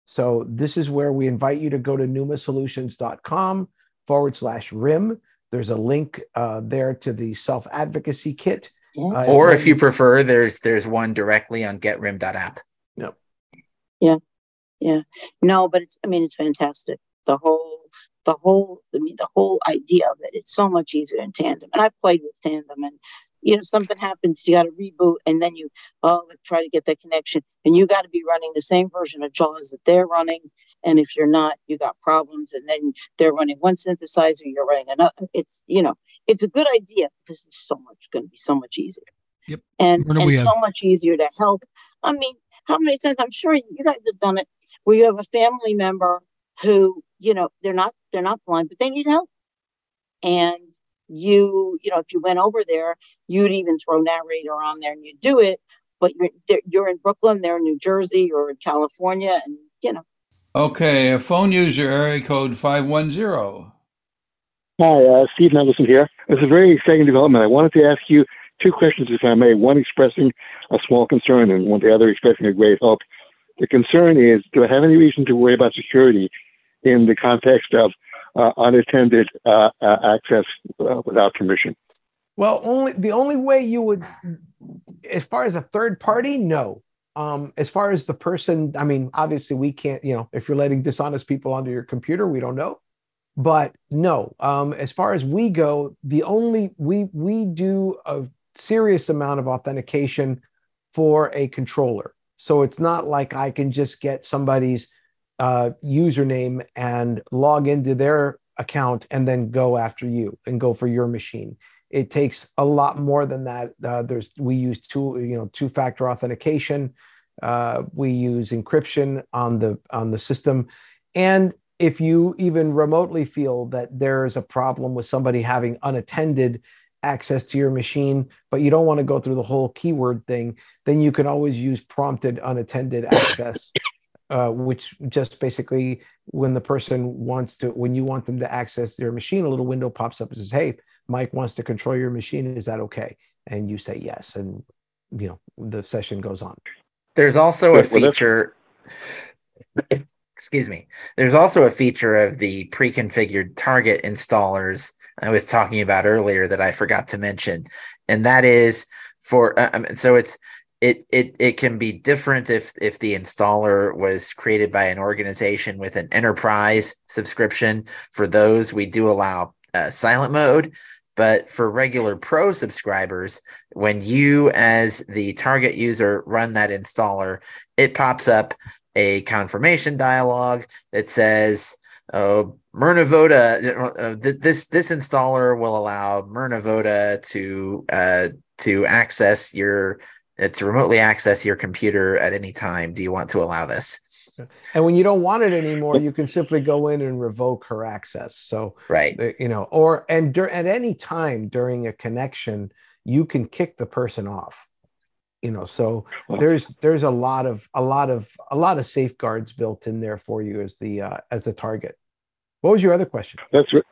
So this is where we invite you to go to pneuma solutions dot com forward slash R I M. There's a link uh, there to the self-advocacy kit. Uh, or if you prefer, there's there's one directly on get rim dot app. No. Yeah. Yeah. No, but it's I mean it's fantastic. The whole the whole I mean the whole idea of it. It's so much easier in tandem. And I've played with tandem, and you know, something happens, you gotta reboot, and then you oh let's try to get that connection. And you gotta be running the same version of JAWS that they're running. And if you're not, you got problems. And then they're running one synthesizer, you're running another. It's, you know, it's a good idea. This is so much going to be so much easier. Yep. And, and so much easier to help. I mean, how many times, I'm sure you guys have done it, where you have a family member who, you know, they're not, they're not blind, but they need help. And you, you know, if you went over there, you'd even throw Narrator on there and you'd do it. But you're, you're in Brooklyn, they're in New Jersey or in California, and, you know. Okay, a phone user, area code five one zero. Hi, uh, Steve Mendelson here. It's a very exciting development. I wanted to ask you two questions, if I may. One expressing a small concern and one the other expressing a great hope. The concern is, do I have any reason to worry about security in the context of uh, unattended uh, uh, access uh, without permission? Well, only the only way you would, as far as a third party, no. Um, as far as the person, I mean, obviously we can't, you know, if you're letting dishonest people onto your computer, we don't know. But no, um, as far as we go, the only, we, we do a serious amount of authentication for a controller. So it's not like I can just get somebody's uh, username and log into their account and then go after you and go for your machine. It takes a lot more than that. Uh, there's we use two, you know, two-factor authentication. Uh, we use encryption on the on the system, and if you even remotely feel that there's a problem with somebody having unattended access to your machine, but you don't want to go through the whole keyword thing, then you can always use prompted unattended access, uh, which just basically when the person wants to, when you want them to access their machine, a little window pops up and says, "Hey, Mike wants to control your machine. Is that okay?" And you say yes, and you know the session goes on. There's also a feature. Excuse me. There's also a feature of the pre-configured target installers I was talking about earlier that I forgot to mention, and that is for um, so it's it it it can be different if if the installer was created by an organization with an enterprise subscription. For those, we do allow uh, silent mode. But for regular pro subscribers, when you as the target user run that installer, it pops up a confirmation dialog that says, "Oh, Myrna Voda, uh, this this installer will allow Myrna Voda to uh, to access your uh, to remotely access your computer at any time. Do you want to allow this?" And when you don't want it anymore, you can simply go in and revoke her access. So, right, you know, or and at any time during a connection, you can kick the person off. You know, so there's there's a lot of a lot of a lot of safeguards built in there for you as the uh, as the target. What was your other question? That's right.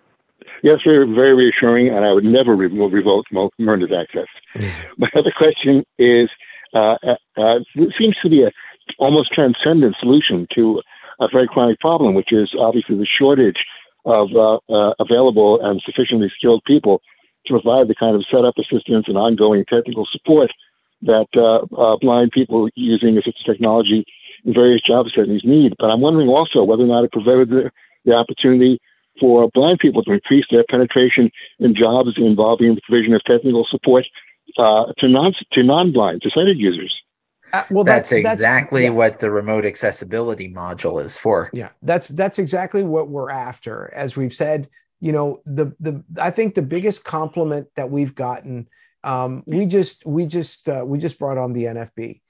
Yes, very, very reassuring, and I would never remove revoke Myrna's access. My other question is, uh, uh, it seems to be a almost transcendent solution to a very chronic problem, which is obviously the shortage of uh, uh, available and sufficiently skilled people to provide the kind of setup assistance and ongoing technical support that uh, uh, blind people using assistive technology in various job settings need. But I'm wondering also whether or not it provided the, the opportunity for blind people to increase their penetration in jobs involving the provision of technical support uh, to non to non-blind, to sighted users. Uh, well, that's, that's exactly that's, yeah. what the remote accessibility module is for. Yeah, that's that's exactly what we're after. As we've said, you know, the the I think the biggest compliment that we've gotten, um, we just we just uh, we just brought on the N F B,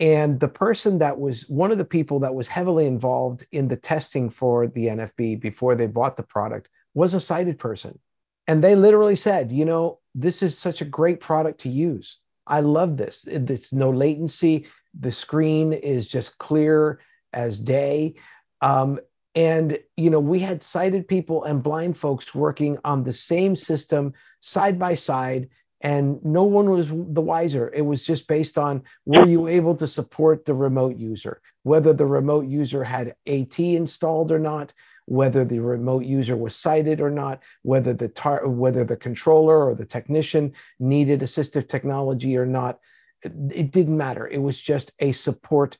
and the person that was one of the people that was heavily involved in the testing for the N F B before they bought the product was a sighted person, and they literally said, you know, this is such a great product to use. I love this. It's no latency. The screen is just clear as day. Um, and, you know, we had sighted people and blind folks working on the same system side by side, and no one was the wiser. It was just based on, were you able to support the remote user, whether the remote user had AT installed or not, whether the remote user was sighted or not, whether the tar whether the controller or the technician needed assistive technology or not. It, it didn't matter. It was just a support,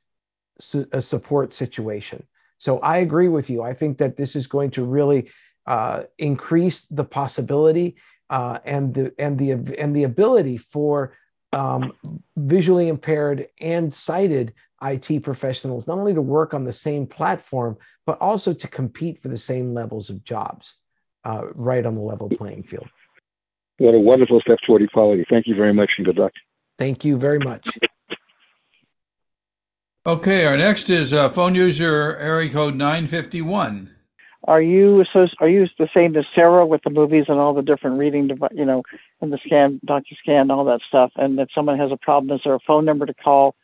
su a support situation. So I agree with you. I think that this is going to really uh, increase the possibility uh, and the and the and the ability for um, visually impaired and sighted I T professionals not only to work on the same platform, but also to compete for the same levels of jobs, uh, right on the level playing field. What a wonderful step toward equality. Thank you very much and good luck. Thank you very much. Okay, our next is uh, phone user area code nine fifty-one. Are you so, are you the same as Sarah with the movies and all the different reading, you know, and the scan, DocuScan, all that stuff? And if someone has a problem, is there a phone number to call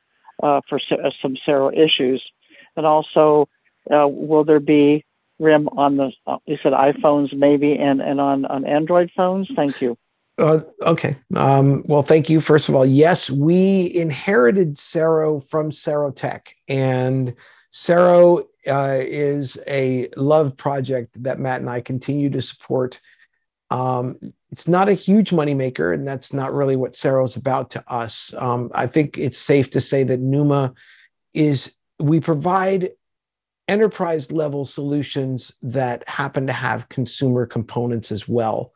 Uh, for uh, some Cero issues? And also, uh, will there be R I M on the, uh, you said iPhones maybe, and, and on, on Android phones? Thank you. Uh, okay. Um, well, thank you. First of all, yes, we inherited Cero from Cero Tech, and Cero uh, is a love project that Matt and I continue to support. Um, it's not a huge moneymaker, and that's not really what Cero is about to us. Um, I think it's safe to say that Pneuma is, we provide enterprise level solutions that happen to have consumer components as well.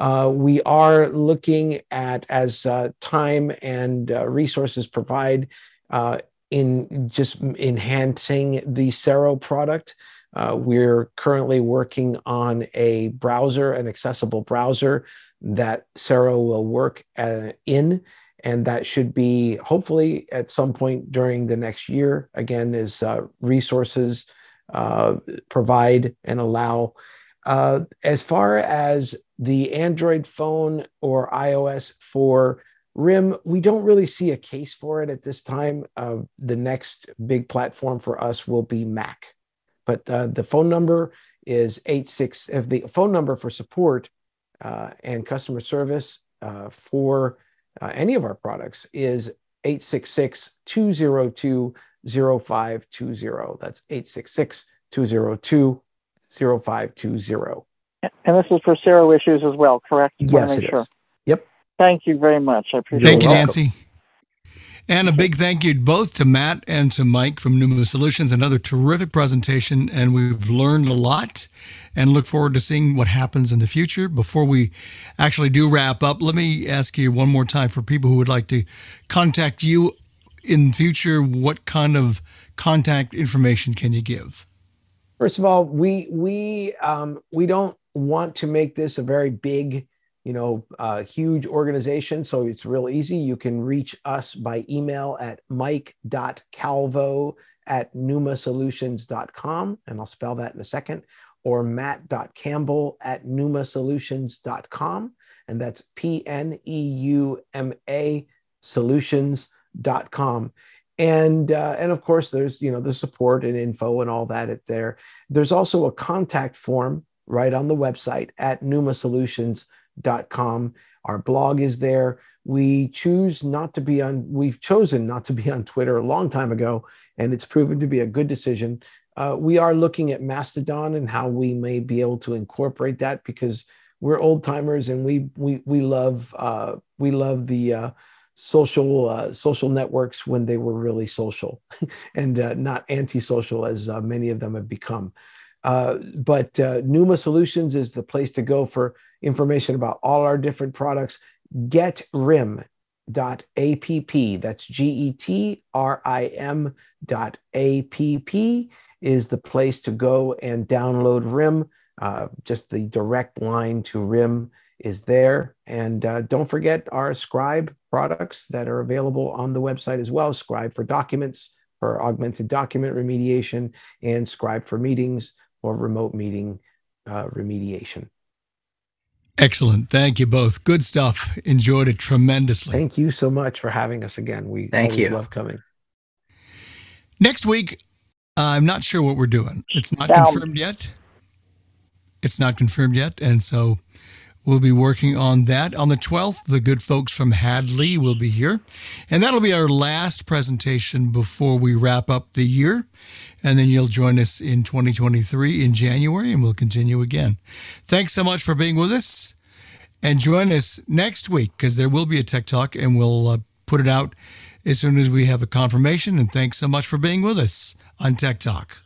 Uh, we are looking at, as uh, time and uh, resources provide, uh, in just enhancing the Cero product. Uh, we're currently working on a browser, an accessible browser that Sarah will work uh, in, and that should be hopefully at some point during the next year, again, as uh, resources uh, provide and allow. Uh, as far as the Android phone or iOS for R I M, we don't really see a case for it at this time. Uh, the next big platform for us will be Mac. But uh, the phone number is eight six, if the phone number for support uh, and customer service uh, for uh, any of our products is eight six six, two oh two, oh five two oh. That's eight six six, two oh two, oh five two oh. zero five two zero. And this is for Cero issues as well, correct? You yes, make it sure. Is. Yep. Thank you very much. I appreciate it. Thank you, welcome. Nancy. And a big thank you both to Matt and to Mike from Pneuma Solutions. Another terrific presentation, and we've learned a lot and look forward to seeing what happens in the future. Before we actually do wrap up, let me ask you one more time for people who would like to contact you in the future, what kind of contact information can you give? First of all, we we um, we don't want to make this a very big, you know, uh, huge organization. So it's real easy. You can reach us by email at mike dot calvo at pneumasolutions dot com, and I'll spell that in a second, or matt dot campbell at pneumasolutions dot com, and that's P N E U M A solutions dot com. And, uh, and of course, there's, you know, the support and info and all that at there. There's also a contact form right on the website at pneumasolutions dot com. Our blog is there. We choose not to be on, we've chosen not to be on Twitter a long time ago, and it's proven to be a good decision. Uh, we are looking at Mastodon and how we may be able to incorporate that, because we're old timers and we, we, we love, uh, we love the, uh, social uh, social networks when they were really social and uh, not antisocial as uh, many of them have become. Uh, but uh, Pneuma Solutions is the place to go for information about all our different products. get rim dot app, that's G E T R I M dot A P P is the place to go and download R I M. Uh, just the direct line to R I M is there. And uh, don't forget our Scribe products that are available on the website as well. Scribe for documents, for augmented document remediation, and Scribe for meetings or remote meeting uh, remediation. Excellent. Thank you both. Good stuff. Enjoyed it tremendously. Thank you so much for having us again. We Thank always you. love coming. Next week, uh, I'm not sure what we're doing. It's not Down. confirmed yet. It's not confirmed yet. And so we'll be working on that. On the twelfth, the good folks from Hadley will be here. And that'll be our last presentation before we wrap up the year. And then you'll join us in twenty twenty-three in January, and we'll continue again. Thanks so much for being with us. And join us next week, because there will be a Tech Talk, and we'll uh, put it out as soon as we have a confirmation. And thanks so much for being with us on Tech Talk.